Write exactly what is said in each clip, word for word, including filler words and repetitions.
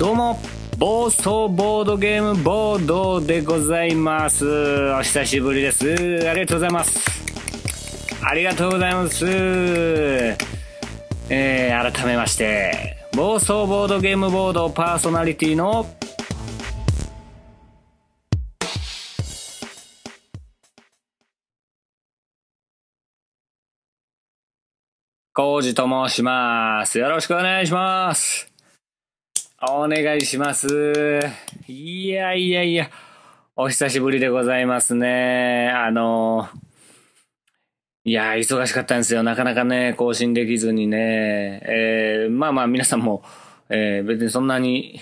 どうも、暴走ボードゲームボードでございます。お久しぶりです。ありがとうございます。ありがとうございます。えー、改めまして暴走ボードゲームボードパーソナリティのCOOZINと申します。よろしくお願いします。お願いします。いやいやいや、お久しぶりでございますね。あの、いや、忙しかったんですよ。なかなかね、更新できずにね。えー、まあまあ皆さんも、えー、別にそんなに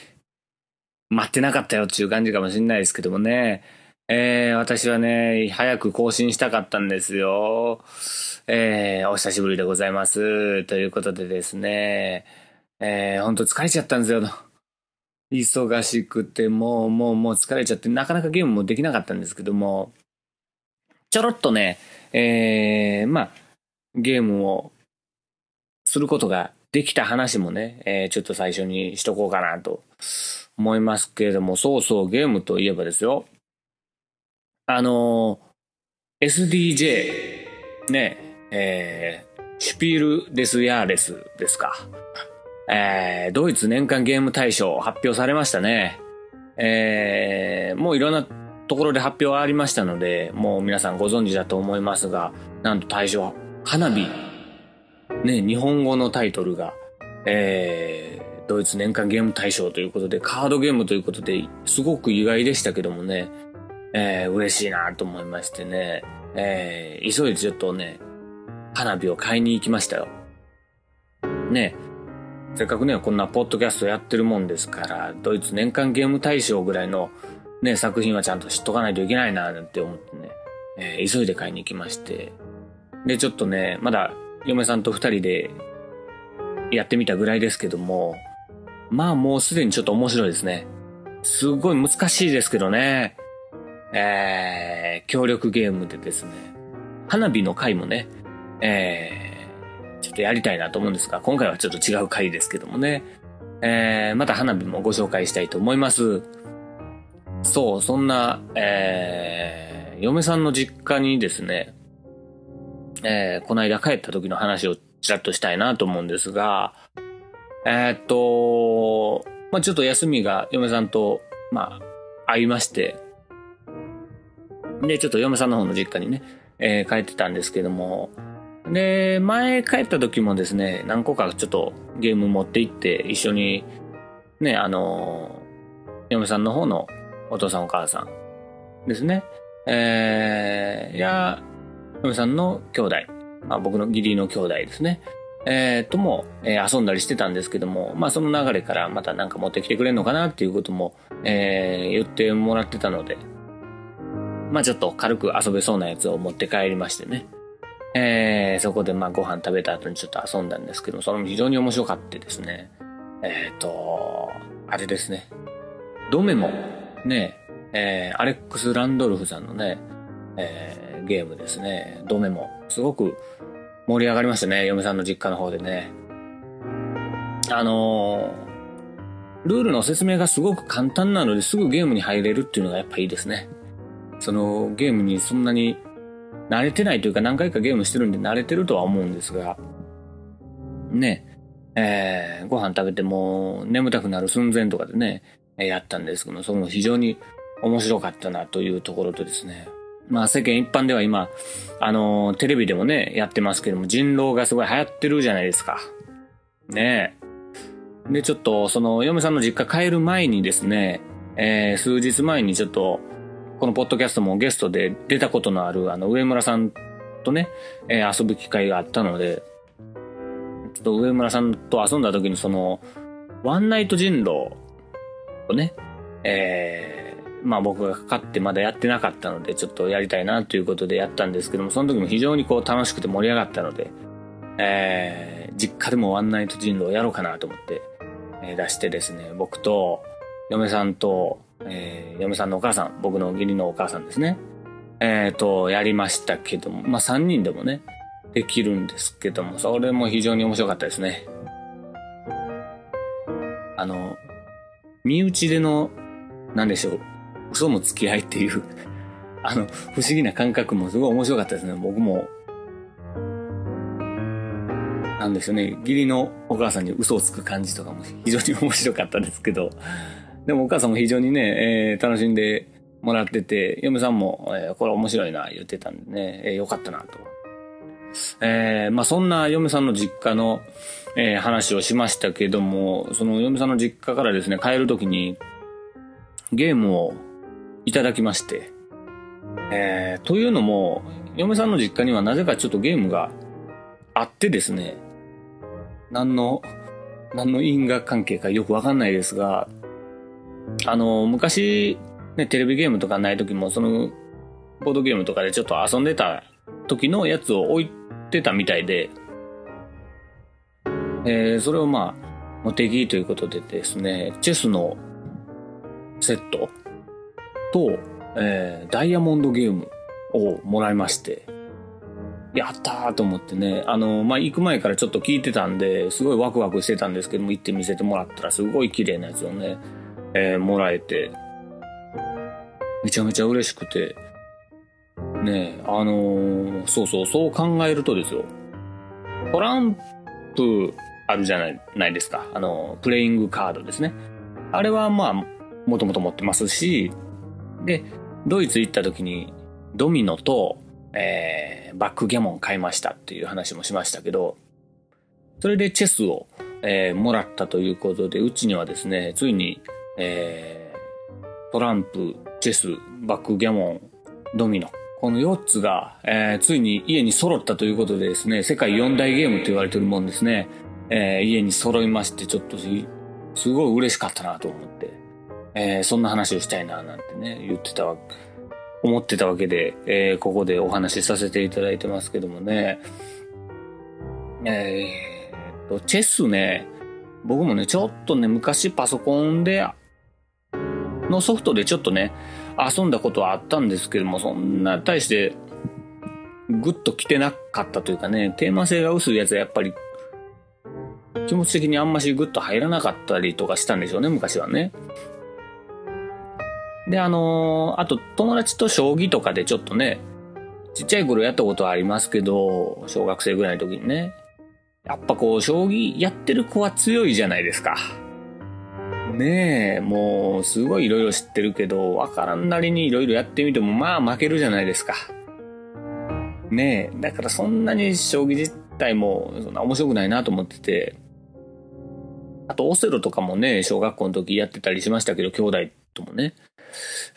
待ってなかったよっていう感じかもしれないですけどもね。えー、私はね、早く更新したかったんですよ。えー、お久しぶりでございます。ということでですね、えー、ほんと疲れちゃったんですよ。忙しくてもうもうもう疲れちゃってなかなかゲームもできなかったんですけども、ちょろっとね、えー、まあゲームをすることができた話もね、えー、ちょっと最初にしとこうかなと思いますけれども、そうそうゲームといえばですよ、あのー、エスディージェー ね、えー、Spiel des Jahresですか。えー、ドイツ年間ゲーム大賞発表されましたね。えー、もういろんなところで発表ありましたので、もう皆さんご存知だと思いますが、なんと大賞花火ね、日本語のタイトルが、えー、ドイツ年間ゲーム大賞ということで、カードゲームということですごく意外でしたけどもね、えー、嬉しいなと思いましてね、えー、急いでちょっとね花火を買いに行きましたよね。せっかくね、こんなポッドキャストやってるもんですから、ドイツ年間ゲーム大賞ぐらいのね、作品はちゃんと知っとかないといけないな、なんて思ってね、えー、急いで買いに行きまして。で、ちょっとね、まだ嫁さんと二人でやってみたぐらいですけども、まあもうすでにちょっと面白いですね。すごい難しいですけどね、えー、協力ゲームでですね、花火の回もね、えー、ちょっとやりたいなと思うんですが、今回はちょっと違う回ですけどもね、えー、また花火もご紹介したいと思います。そう、そんな、えー、嫁さんの実家にですね、えー、この間帰った時の話をちらっとしたいなと思うんですが、えー、っと、まあ、ちょっと休みが嫁さんと、まあ、会いまして、でちょっと嫁さんの方の実家にね、えー、帰ってたんですけども、で前帰った時もですね、何個かちょっとゲーム持って行って一緒にね、あの嫁さんの方のお父さんお母さんですね、えー、や嫁さんの兄弟、まあ、僕の義理の兄弟ですね、えー、とも、えー、遊んだりしてたんですけども、まあその流れからまた何か持ってきてくれるのかなっていうことも、えー、言ってもらってたので、まあちょっと軽く遊べそうなやつを持って帰りましてね、えー、そこでまあご飯食べた後にちょっと遊んだんですけど、それも非常に面白かったですね。えっと、あれですね。ドメモ、ね、えー、アレックス・ランドルフさんのね、えー、ゲームですね。ドメモ。すごく盛り上がりましたね。嫁さんの実家の方でね。あのー、ルールの説明がすごく簡単なのですぐゲームに入れるっていうのがやっぱいいですね。そのゲームにそんなに慣れてないというか、何回かゲームしてるんで慣れてるとは思うんですがね、えー、ご飯食べても眠たくなる寸前とかでねやったんですけど、それも非常に面白かったなというところとですね、まあ世間一般では今あのテレビでもねやってますけども、人狼がすごい流行ってるじゃないですかね。でちょっとその嫁さんの実家帰る前にですね、えー、数日前にちょっとこのポッドキャストもゲストで出たことのあるあの上村さんとね、えー、遊ぶ機会があったので、ちょっと上村さんと遊んだ時にそのワンナイト人狼をね、えー、まあ僕がかかってまだやってなかったのでちょっとやりたいなということでやったんですけども、その時も非常にこう楽しくて盛り上がったので、えー、実家でもワンナイト人狼をやろうかなと思って出してですね、僕と嫁さんと、えー、嫁さんのお母さん、僕の義理のお母さんですね、えーとやりましたけども、まあさんにんでもねできるんですけども、それも非常に面白かったですね。あの身内でのなんでしょう、嘘も付き合いっていうあの不思議な感覚もすごい面白かったですね。僕もなんでしょうね、義理のお母さんに嘘をつく感じとかも非常に面白かったですけど、でもお母さんも非常にね、えー、楽しんでもらってて、嫁さんも、えー、これ面白いな言ってたんでね、えー、よかったなと、えー、まあそんな嫁さんの実家の、えー、話をしましたけども、その嫁さんの実家からですね帰る時にゲームをいただきまして、えー、というのも嫁さんの実家にはなぜかちょっとゲームがあってですね、何の何の因果関係かよくわかんないですが、あの昔、ね、テレビゲームとかない時もそのボードゲームとかでちょっと遊んでた時のやつを置いてたみたいで、えー、それをまあ持ってきということでですね、チェスのセットと、えー、ダイヤモンドゲームをもらいまして、やったーと思ってね、あのまあ行く前からちょっと聞いてたんですごいワクワクしてたんですけども、行って見せてもらったらすごい綺麗なやつをね、えー、もらえてめちゃめちゃ嬉しくてね、えあのー、そうそうそう考えるとですよ、トランプあるじゃないないですか、あのプレイングカードですね、あれはまあもともと持ってますし、でドイツ行った時にドミノと、えー、バックギャモン買いましたっていう話もしましたけど、それでチェスをえー、もらったということで、うちにはですねついに、えー、トランプ、チェス、バックギャモン、ドミノ、このよっつが、えー、ついに家に揃ったということでですね、世界よん大ゲームと言われているもんですね、えー、家に揃いまして、ちょっとすごい嬉しかったなと思って、えー、そんな話をしたいななんてね言ってたわけ思ってたわけで、えー、ここでお話しさせていただいてますけどもね、えーチェスね、僕もねちょっとね昔パソコンでのソフトでちょっとね遊んだことはあったんですけども、そんな大してグッときてなかったというかね、テーマ性が薄いやつはやっぱり気持ち的にあんましグッと入らなかったりとかしたんでしょうね、昔はね。であのー、あと友達と将棋とかでちょっとねちっちゃい頃やったことはありますけど、小学生ぐらいの時にね、やっぱこう将棋やってる子は強いじゃないですかねえ、もうすごいいろいろ知ってるけどわからんなりにいろいろやってみてもまあ負けるじゃないですかねえ、だからそんなに将棋自体もそんな面白くないなと思ってて、あとオセロとかもね小学校の時やってたりしましたけど、兄弟ともね、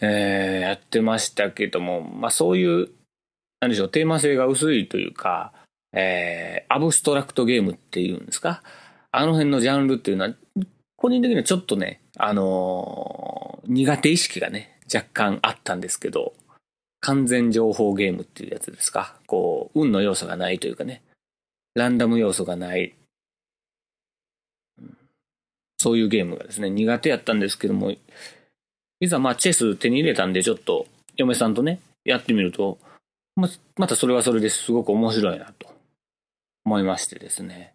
えー、やってましたけども、まあそういう何でしょう、テーマ性が薄いというか、えー、アブストラクトゲームっていうんですか、あの辺のジャンルっていうのは個人的にはちょっとね、あのー、苦手意識がね若干あったんですけど、完全情報ゲームっていうやつですか、こう運の要素がないというかね、ランダム要素がないそういうゲームがですね苦手やったんですけども、いざまあチェス手に入れたんでちょっと嫁さんとねやってみると、ま、またそれはそれですごく面白いなと思いましてですね、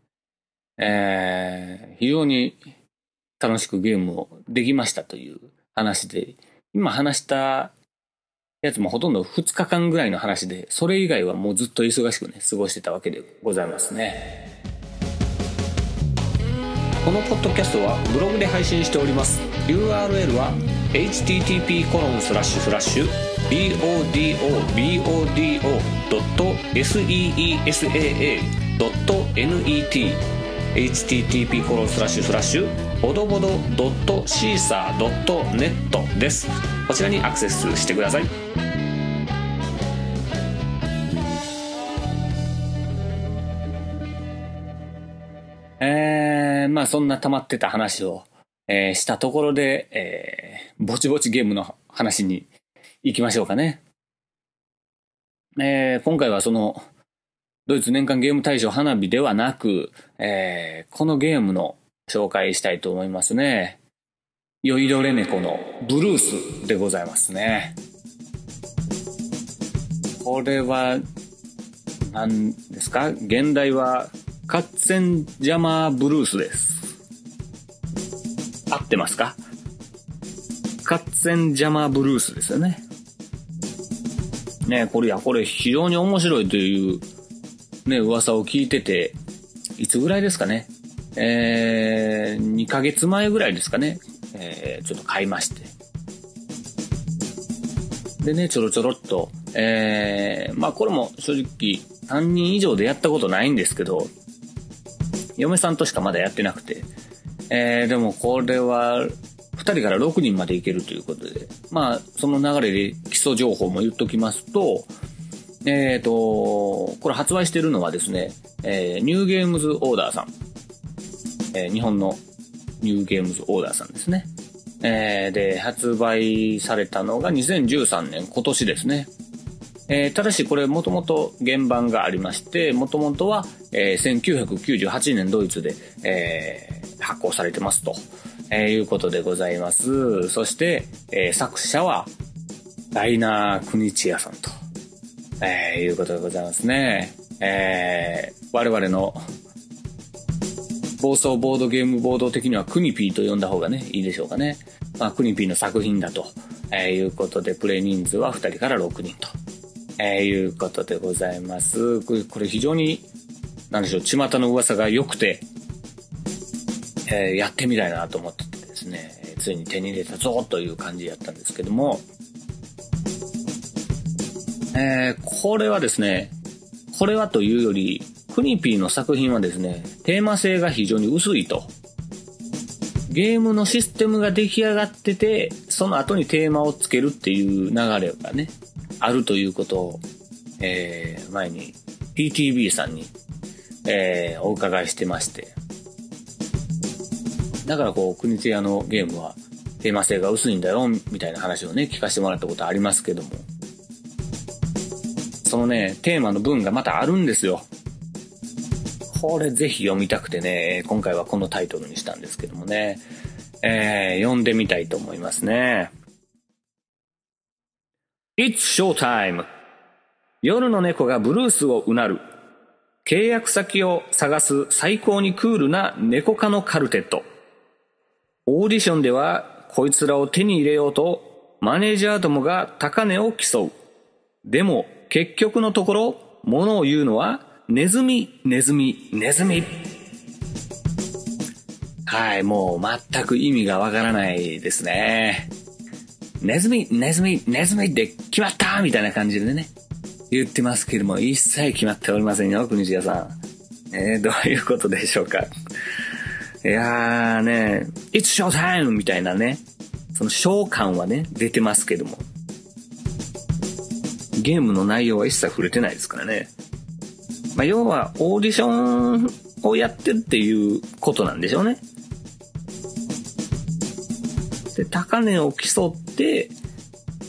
えー、非常に楽しくゲームをできましたという話で、今話したやつもほとんどふつかかんぐらいの話で、それ以外はもうずっと忙しくね過ごしてたわけでございますね。このポッドキャストはブログで配信しております。 ユーアールエル は エイチティーティーピーコロンスラッシュスラッシュボードボードドットセーサードットネット エイチティーティーピーコロンスラッシュスラッシュボードボードドットシーエスエードットネット です。こちらにアクセスしてください。えー、まあそんな溜まってた話を、えー、したところで、えー、ぼちぼちゲームの話に行きましょうかね。えー、今回はそのドイツ年間ゲーム大賞花火ではなく、えー、このゲームの紹介したいと思いますね。酔いどれ猫のブルースでございますね。これは何ですか？現代はカッツェンジャマーブルースです。合ってますか？カッツェンジャマーブルースですよね。ね、これやこれ非常に面白いというね噂を聞いてて、いつぐらいですかね。えー、にかげつまえぐらいですかね、えー、ちょっと買いまして、でねちょろちょろっと、えー、まあこれも正直さんにん以上でやったことないんですけど、嫁さんとしかまだやってなくて、えー、でもこれはふたりからろくにんまでいけるということで、まあその流れで基礎情報も言っときますと、えっとこれ発売してるのはですね、えー、ニューゲームズオーダーさん、えー、日本のニューゲームズオーダーさんですね、えー、で発売されたのがにせんじゅうさんねん、今年ですね、えー、ただしこれもともと原版がありまして、もともとは、えー、せんきゅうひゃくきゅうじゅうはちねんドイツで、えー、発行されてますと、えー、いうことでございます。そして、えー、作者はライナー・クニチヤさんと、えー、いうことでございますね、えー、我々の暴走ボードゲームボード的にはクニピーと呼んだ方がねいいでしょうかね。まあ、クニピーの作品だと、えー、いうことで、プレイ人数はふたりからろくにんと、えー、いうことでございます。これ、これ非常に何でしょう、巷の噂が良くて、えー、やってみたいなと思っててですね、ついに手に入れたぞという感じやったんですけども、えー、これはですね、これはというよりクニピーの作品はですね、テーマ性が非常に薄いと。ゲームのシステムが出来上がってて、その後にテーマをつけるっていう流れがね、あるということを、えー、前に ピーティービー さんに、えー、お伺いしてまして。だからこう、クニチヤのゲームはテーマ性が薄いんだよ、みたいな話をね、聞かせてもらったことありますけども。そのね、テーマの文がまたあるんですよ。これぜひ読みたくてね、今回はこのタイトルにしたんですけどもね、えー、読んでみたいと思いますね。 It's showtime。 夜の猫がブルースをうなる。契約先を探す最高にクールな猫科のカルテット。オーディションではこいつらを手に入れようとマネージャーどもが高値を競う。でも結局のところ、ものを言うのはネズミ、ネズミ、ネズミ。はい、もう全く意味がわからないですね。ネズミ、ネズミ、ネズミって決まったみたいな感じでね、言ってますけども、一切決まっておりませんよ、国枝さん。えー、どういうことでしょうか。いやーね、It's show time みたいなね、その召喚はね、出てますけども。ゲームの内容は一切触れてないですからね。まあ、要はオーディションをやってるっていうことなんでしょうね。で、高値を競って、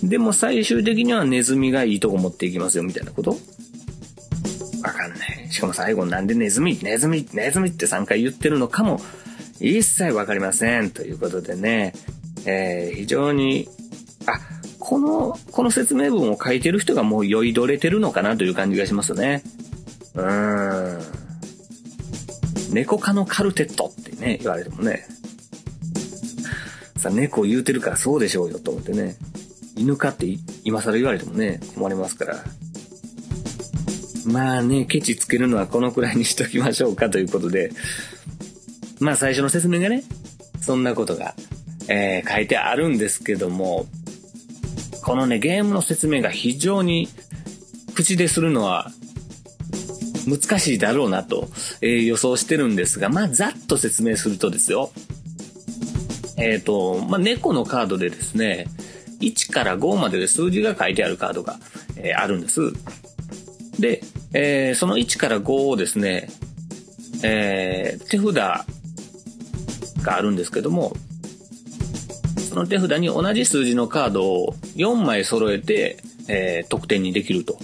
でも最終的にはネズミがいいとこ持っていきますよみたいなこと、わかんない。しかも最後なんでネズミネズミネズミってさんかい言ってるのかも一切わかりませんということでね、えー、非常にあこのこの説明文を書いてる人がもう酔いどれてるのかなという感じがしますよね。うーん、猫科のカルテットってね言われてもね、さあ猫言うてるからそうでしょうよと思ってね、犬科って今更言われてもね困りますから、まあねケチつけるのはこのくらいにしときましょうかということで、まあ最初の説明がねそんなことが、えー、書いてあるんですけども、このねゲームの説明が非常に口でするのは難しいだろうなと、えー、予想してるんですが、まあ、ざっと説明するとですよ、えっと、まあ、猫のカードでですね、いちからごまでで数字が書いてあるカードが、えー、あるんです。で、えー、そのいちからごをですね、えー、手札があるんですけども、その手札に同じ数字のカードをよんまい揃えて、えー、得点にできると、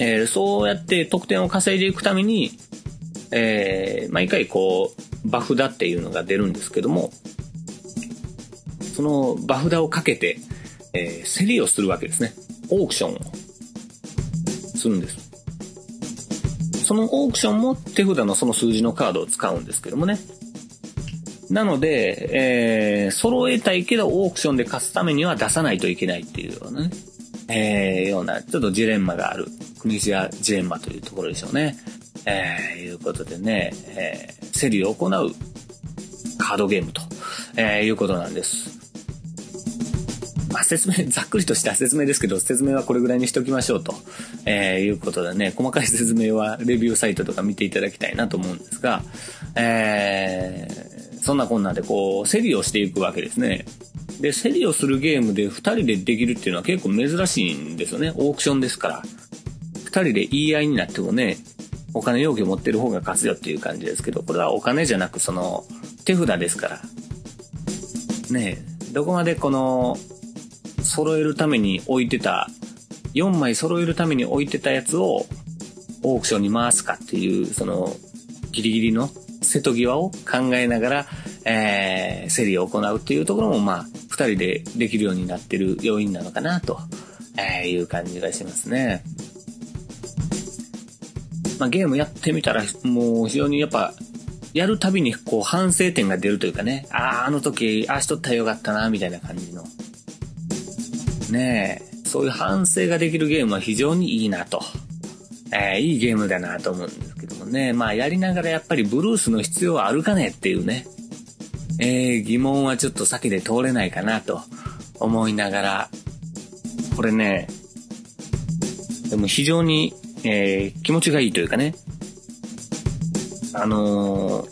えー、そうやって得点を稼いでいくために、えー、毎回こう場札っていうのが出るんですけども、その場札をかけて、えー、競りをするわけですね。オークションをするんです。そのオークションも手札のその数字のカードを使うんですけどもね。なので、えー、揃えたいけどオークションで勝つためには出さないといけないっていうようなね、えー、ようなちょっとジレンマがある、国石屋ジレンマというところでしょうね。えー、いうことでね、えー、競りを行うカードゲームと、えー、いうことなんです。まあ、説明、ざっくりとした説明ですけど、説明はこれぐらいにしておきましょうと、えー、いうことでね、細かい説明はレビューサイトとか見ていただきたいなと思うんですが、えーそんなこんなでこう競りをしていくわけですね。で、競りをするゲームでふたりでできるっていうのは結構珍しいんですよね。オークションですからふたりで言い合いになってもね、お金要求持ってる方が勝つよっていう感じですけど、これはお金じゃなくその手札ですからね。えどこまでこの揃えるために置いてたよんまい揃えるために置いてたやつをオークションに回すかっていう、そのギリギリの瀬戸際を考えながら、えー、競りを行うっていうところも、まあ、二人でできるようになってる要因なのかなと、えー、いう感じがしますね。まあ、ゲームやってみたら、もう非常にやっぱ、やるたびにこう反省点が出るというかね、ああ、あの時、ああしとったらよかったな、みたいな感じの。ねえ、そういう反省ができるゲームは非常にいいなと。えー、いいゲームだなと思うんですけどもね。まあやりながらやっぱりブルースの必要はあるかねっていうね、えー、疑問はちょっと先で通れないかなと思いながら、これね、でも非常に、えー、気持ちがいいというかね、あのー、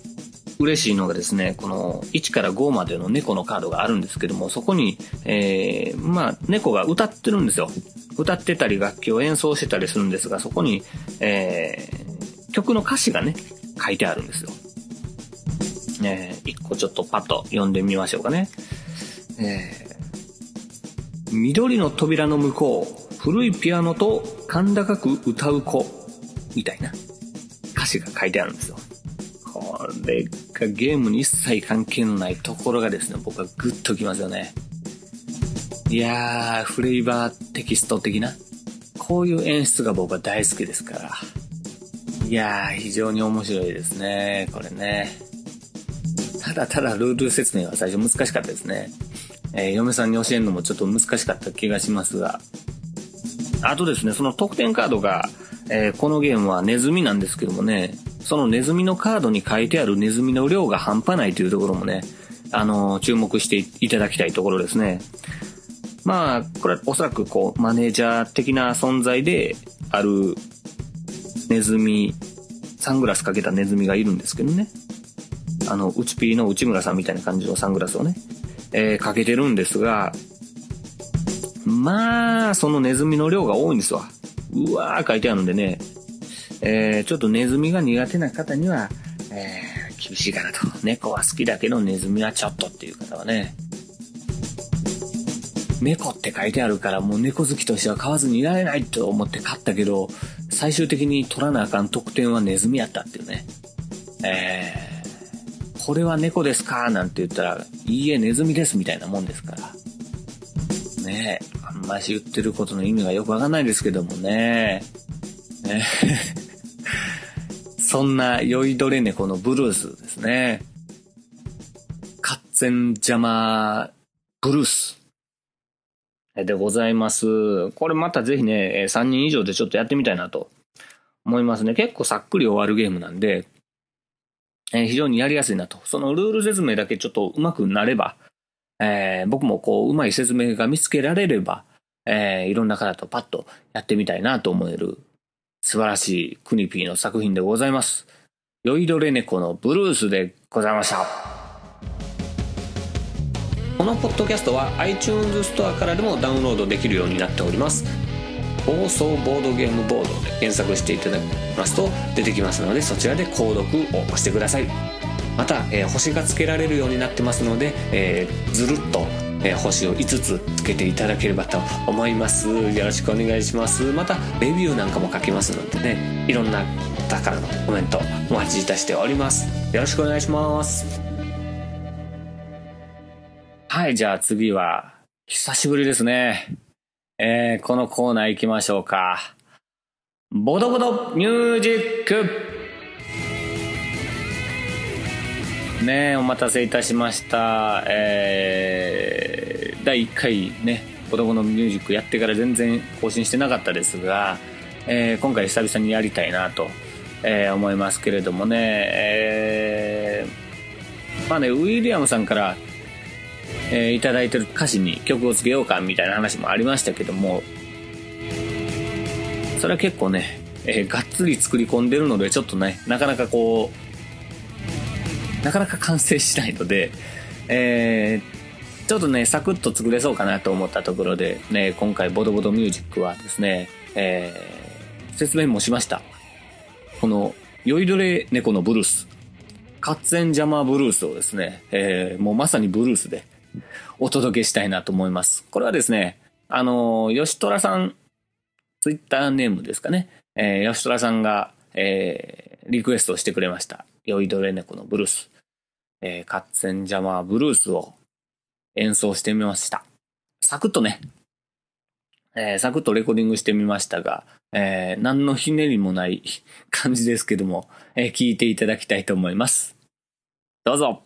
嬉しいのがですね、このいちからごまでの猫のカードがあるんですけども、そこに、えー、まあ猫が歌ってるんですよ。歌ってたり楽器を演奏してたりするんですが、そこに、えー、曲の歌詞がね書いてあるんですよ。えー、一個ちょっとパッと読んでみましょうかね。えー、緑の扉の向こう、古いピアノと甲高く歌う子みたいな歌詞が書いてあるんですよ。これがゲームに一切関係のないところがですね、僕はグッときますよね。いやー、フレーバーテキスト的なこういう演出が僕は大好きですから、いやー非常に面白いですね、これね。ただただルール説明は最初難しかったですね。えー、嫁さんに教えるのもちょっと難しかった気がしますが、あとですね、その得点カードが、えー、このゲームはネズミなんですけどもね、そのネズミのカードに書いてあるネズミの量が半端ないというところもね、あのー、注目していただきたいところですね。まあ、これはおそらくこう、マネージャー的な存在であるネズミ、サングラスかけたネズミがいるんですけどね。あの、うちピーの内村さんみたいな感じのサングラスをね、えー、かけてるんですが、まあ、そのネズミの量が多いんですわ。うわー書いてあるんでね、えー、ちょっとネズミが苦手な方には、えー、厳しいかなと。猫は好きだけどネズミはちょっとっていう方はね、猫って書いてあるからもう猫好きとしては買わずにいられないと思って買ったけど、最終的に取らなあかん得点はネズミやったっていうね。えー、これは猫ですかなんて言ったら、いいえネズミですみたいなもんですからね。えあんまし言ってることの意味がよくわかんないですけどもね、ねそんな酔いどれ猫のブルースですね。完全邪魔ブルースでございます。これまたぜひね、さんにん以上でちょっとやってみたいなと思いますね。結構さっくり終わるゲームなんで、えー、非常にやりやすいなと。そのルール説明だけちょっと上手くなれば、えー、僕もこう上手い説明が見つけられれば、えー、いろんな方とパッとやってみたいなと思える素晴らしいクニピーの作品でございます。酔いどれ猫のブルースでございました。このポッドキャストは iTunes ストアからでもダウンロードできるようになっております。放送ボードゲームボードで検索していただきますと出てきますので、そちらで購読を押してください。また、えー、星がつけられるようになってますので、えー、ずるっと、えー、星をいつつつけていただければと思います。よろしくお願いします。またレビューなんかも書きますのでね、いろんな方からのコメントお待ちいたしております。よろしくお願いします。はい、じゃあ次は久しぶりですね、えー、このコーナー行きましょうか。ボドボドミュージックねえ、お待たせいたしました、えー、だいいっかいね、ボドボドミュージックやってから全然更新してなかったですが、えー、今回久々にやりたいなと、えー、思いますけれどもね、えー、まあね、ウィリアムさんからえー、いただいてる歌詞に曲をつけようかみたいな話もありましたけども、それは結構ね、えー、がっつり作り込んでるのでちょっとね、なかなかこうなかなか完成しないので、えー、ちょっとねサクッと作れそうかなと思ったところで、ね、今回ボドボドミュージックはですね、えー、説明もしました。この酔いどれ猫のブルース、カツエンジャマーブルースをですね、えー、もうまさにブルースでお届けしたいなと思います。これはですね、あの吉虎さん、ツイッターネームですかね、えー、吉虎さんが、えー、リクエストをしてくれました酔いどれ猫のブルース、えー、カッツェンジャマーブルースを演奏してみました。サクッとね、えー、サクッとレコーディングしてみましたが、えー、何のひねりもない感じですけども、えー、聞いていただきたいと思います。どうぞ。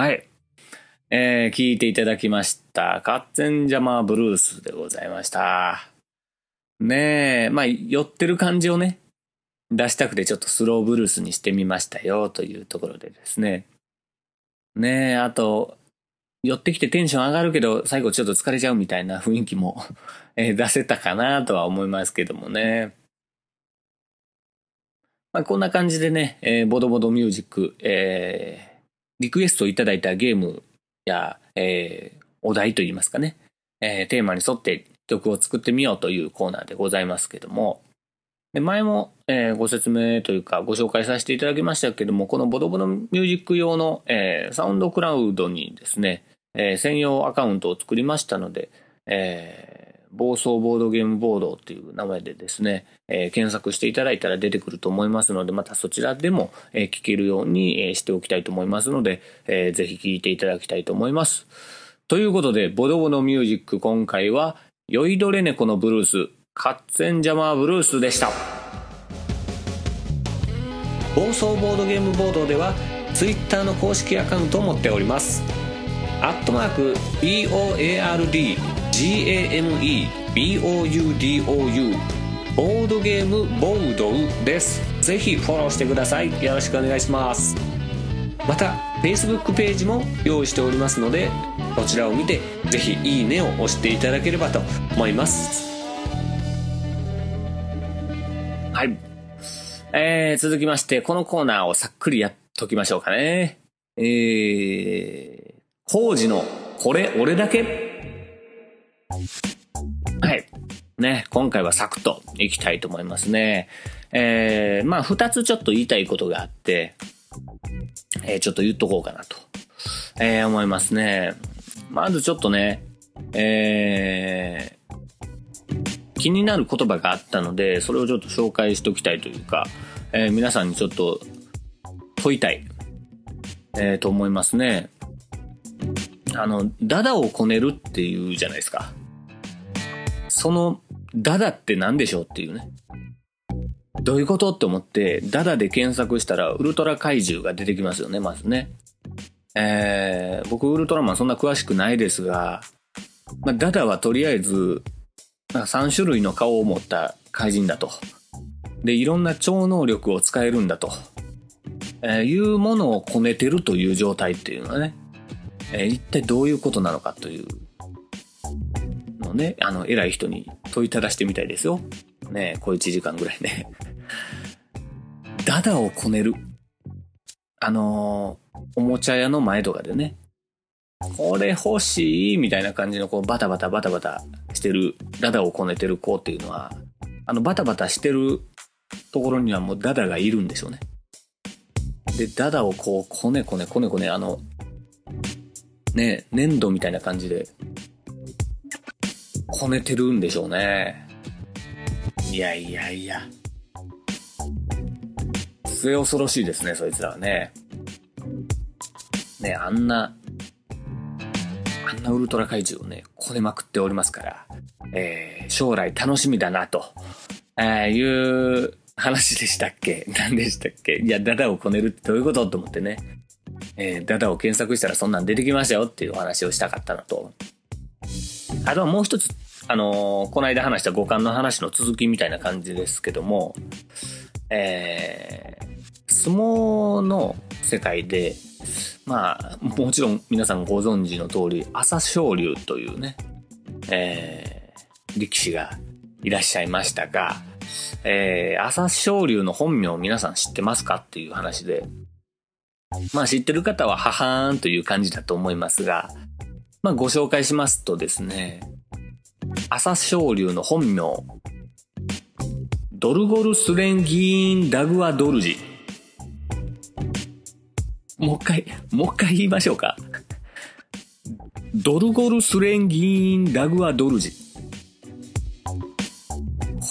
はい。えー、聞いていただきました。カッツェンジャマーブルースでございました。ねえ、まあ、寄ってる感じをね、出したくてちょっとスローブルースにしてみましたよというところでですね。ねえ、あと、寄ってきてテンション上がるけど、最後ちょっと疲れちゃうみたいな雰囲気もえ出せたかなとは思いますけどもね。まあ、こんな感じでね、えー、ボドボドミュージック、えー、リクエストいただいたゲームや、えー、お題といいますかね、えー、テーマに沿って曲を作ってみようというコーナーでございますけども、で前も、えー、ご説明というかご紹介させていただきましたけども、このボドボドミュージック用の、えー、サウンドクラウドにですね、えー、専用アカウントを作りましたので、えー、暴走ボードゲームボードっていう名前でですね、えー、検索していただいたら出てくると思いますので、またそちらでも、えー、聞けるように、えー、しておきたいと思いますので、えー、ぜひ聞いていただきたいと思います。ということで、ボドボドミュージック今回は、酔いどれ猫のブルース、カッツェンジャマーブルースでした。暴走ボードゲームボードではツイッターの公式アカウントを持っております。アットマーク ビーオーエーアールディージーエーエムイービーオーユーディーオーユー ボードゲームボードです。ぜひフォローしてください。よろしくお願いします。また Facebook ページも用意しておりますので、こちらを見てぜひいいねを押していただければと思います。はい、えー、続きましてこのコーナーをさっくりやっときましょうかね。えー、COOZIのこれ俺だけ。はいね、今回はサクッといきたいと思いますね。えー、まあふたつちょっと言いたいことがあって、えー、ちょっと言っとこうかなと、えー、思いますね。まずちょっとね、えー気になる言葉があったので、それをちょっと紹介しておきたいというか、えー、皆さんにちょっと問いたい、えー、と思いますね。あの、ダダをこねるっていうじゃないですか。そのダダって何でしょうっていうね。どういうことって思ってダダで検索したらウルトラ怪獣が出てきますよね、まずね。えー、僕ウルトラマンそんな詳しくないですが、まあ、ダダはとりあえずさん種類の顔を持った怪人だと。で、いろんな超能力を使えるんだと、えー、いうものをこねてるという状態っていうのはね、えー、一体どういうことなのかというのね、あの、偉い人に問いただしてみたいですよ。ねえ、小いちじかんぐらいね。ダダをこねる。あのー、おもちゃ屋の前とかでね、これ欲しいみたいな感じのこうバタバタバタバタしてるダダをこねてる子っていうのは、あのバタバタしてるところにはもうダダがいるんでしょうね。で、ダダをこうこねこねこねこね、あのね、粘土みたいな感じでこねてるんでしょうね。いやいやいや、末恐ろしいですね、そいつらはね。ね、あんなあんなウルトラ怪獣をね、こねまくっておりますから、えー、将来楽しみだなと、えー、いう話でしたっけ？何でしたっけ？いや、ダダをこねるってどういうことと思ってね、えー、ダダを検索したらそんなん出てきましたよっていうお話をしたかったのと、あとはもう一つ、あのー、この間話した五感の話の続きみたいな感じですけども、えー、相撲の世界で、まあ、もちろん皆さんご存知の通り、朝青龍というね、えー、力士がいらっしゃいましたが、えー、朝青龍の本名を皆さん知ってますかっていう話で、まあ知ってる方はははーんという感じだと思いますが、まあご紹介しますとですね、朝青龍の本名、ドルゴルスレンギーンダグアドルジ。もう一回、もう一回言いましょうか。ドルゴルスレンギーンダグアドルジ。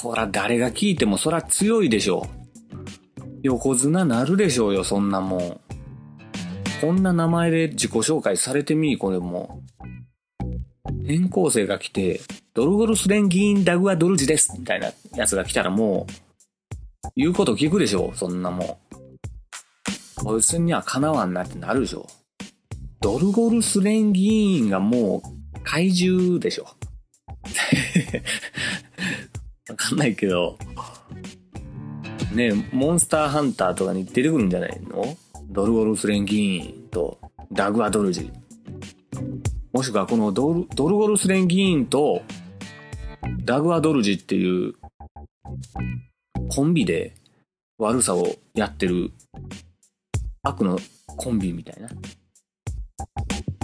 ほら、誰が聞いてもそら強いでしょう。横綱なるでしょうよ、そんなもん。こんな名前で自己紹介されてみ、これも。転校生が来て、ドルゴルスレンギーンダグアドルジですみたいなやつが来たらもう、言うこと聞くでしょう、そんなもん。こいつにはかなわんなってなるでしょ。ドルゴルス連議員がもう怪獣でしょ。わかんないけど。ねえ、モンスターハンターとかに出てくるんじゃないの？ドルゴルス連議員とダグアドルジ。もしくはこのドル、ドルゴルス連議員とダグアドルジっていうコンビで悪さをやってる悪のコンビみたいな。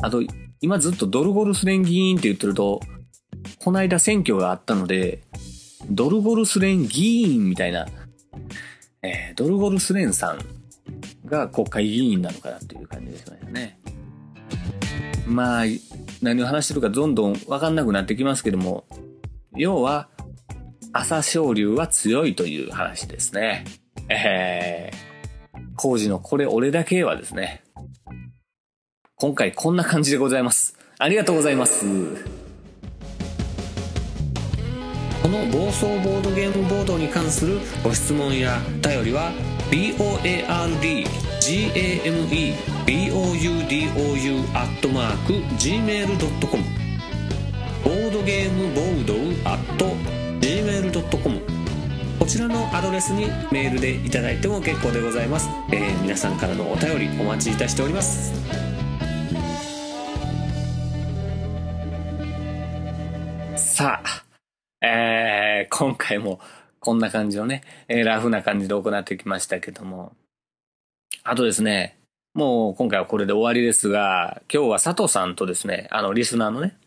あと今ずっとドルゴルス連議員って言ってると、この間選挙があったのでドルゴルス連議員みたいな、えー、ドルゴルス連さんが国会議員なのかなっていう感じですよね。まあ何を話してるかどんどん分かんなくなってきますけども、要は朝青龍は強いという話ですね。えー、COOZINのこれ俺だけはですね、今回こんな感じでございます。ありがとうございます。この暴走ボードゲームボードに関するご質問や便りは ボードゲームボード アットマーク ジーメール ドットコム ボードゲームボード アット ジーメール ドットコム こちらのアドレスにメールでいただいても結構でございます。えー、皆さんからのお便りお待ちいたしております。さあ、えー、今回もこんな感じのね、えー、ラフな感じで行ってきましたけども、あとですね、もう今回はこれで終わりですが、今日は佐藤さんとですね、あのリスナーのね、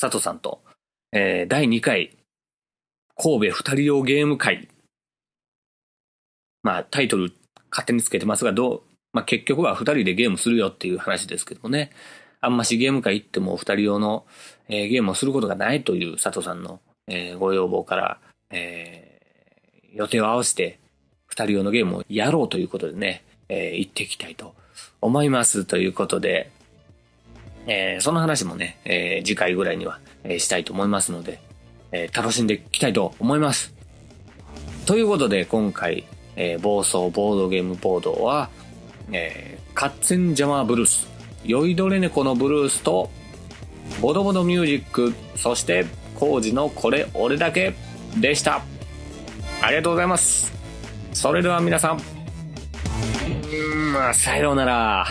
佐藤さんと、えー、だいにかい神戸二人用ゲーム会、まあタイトル勝手につけてますが、どう、まあ、結局は二人でゲームするよっていう話ですけどもね、あんましゲーム会行っても二人用の、えー、ゲームをすることがないという佐藤さんの、えー、ご要望から、えー、予定を合わせて二人用のゲームをやろうということでね、えー、行っていきたいと思いますということで、えー、その話もね、えー、次回ぐらいには、えー、したいと思いますので、えー、楽しんでいきたいと思います。ということで今回、えー、暴走ボードゲームボードは、えー、カッツェンジャマーブルース、酔いどれ猫のブルースとボドボドミュージック、そしてCOOZINのこれ俺だけでした。ありがとうございます。それでは皆さん、うん、さようなら。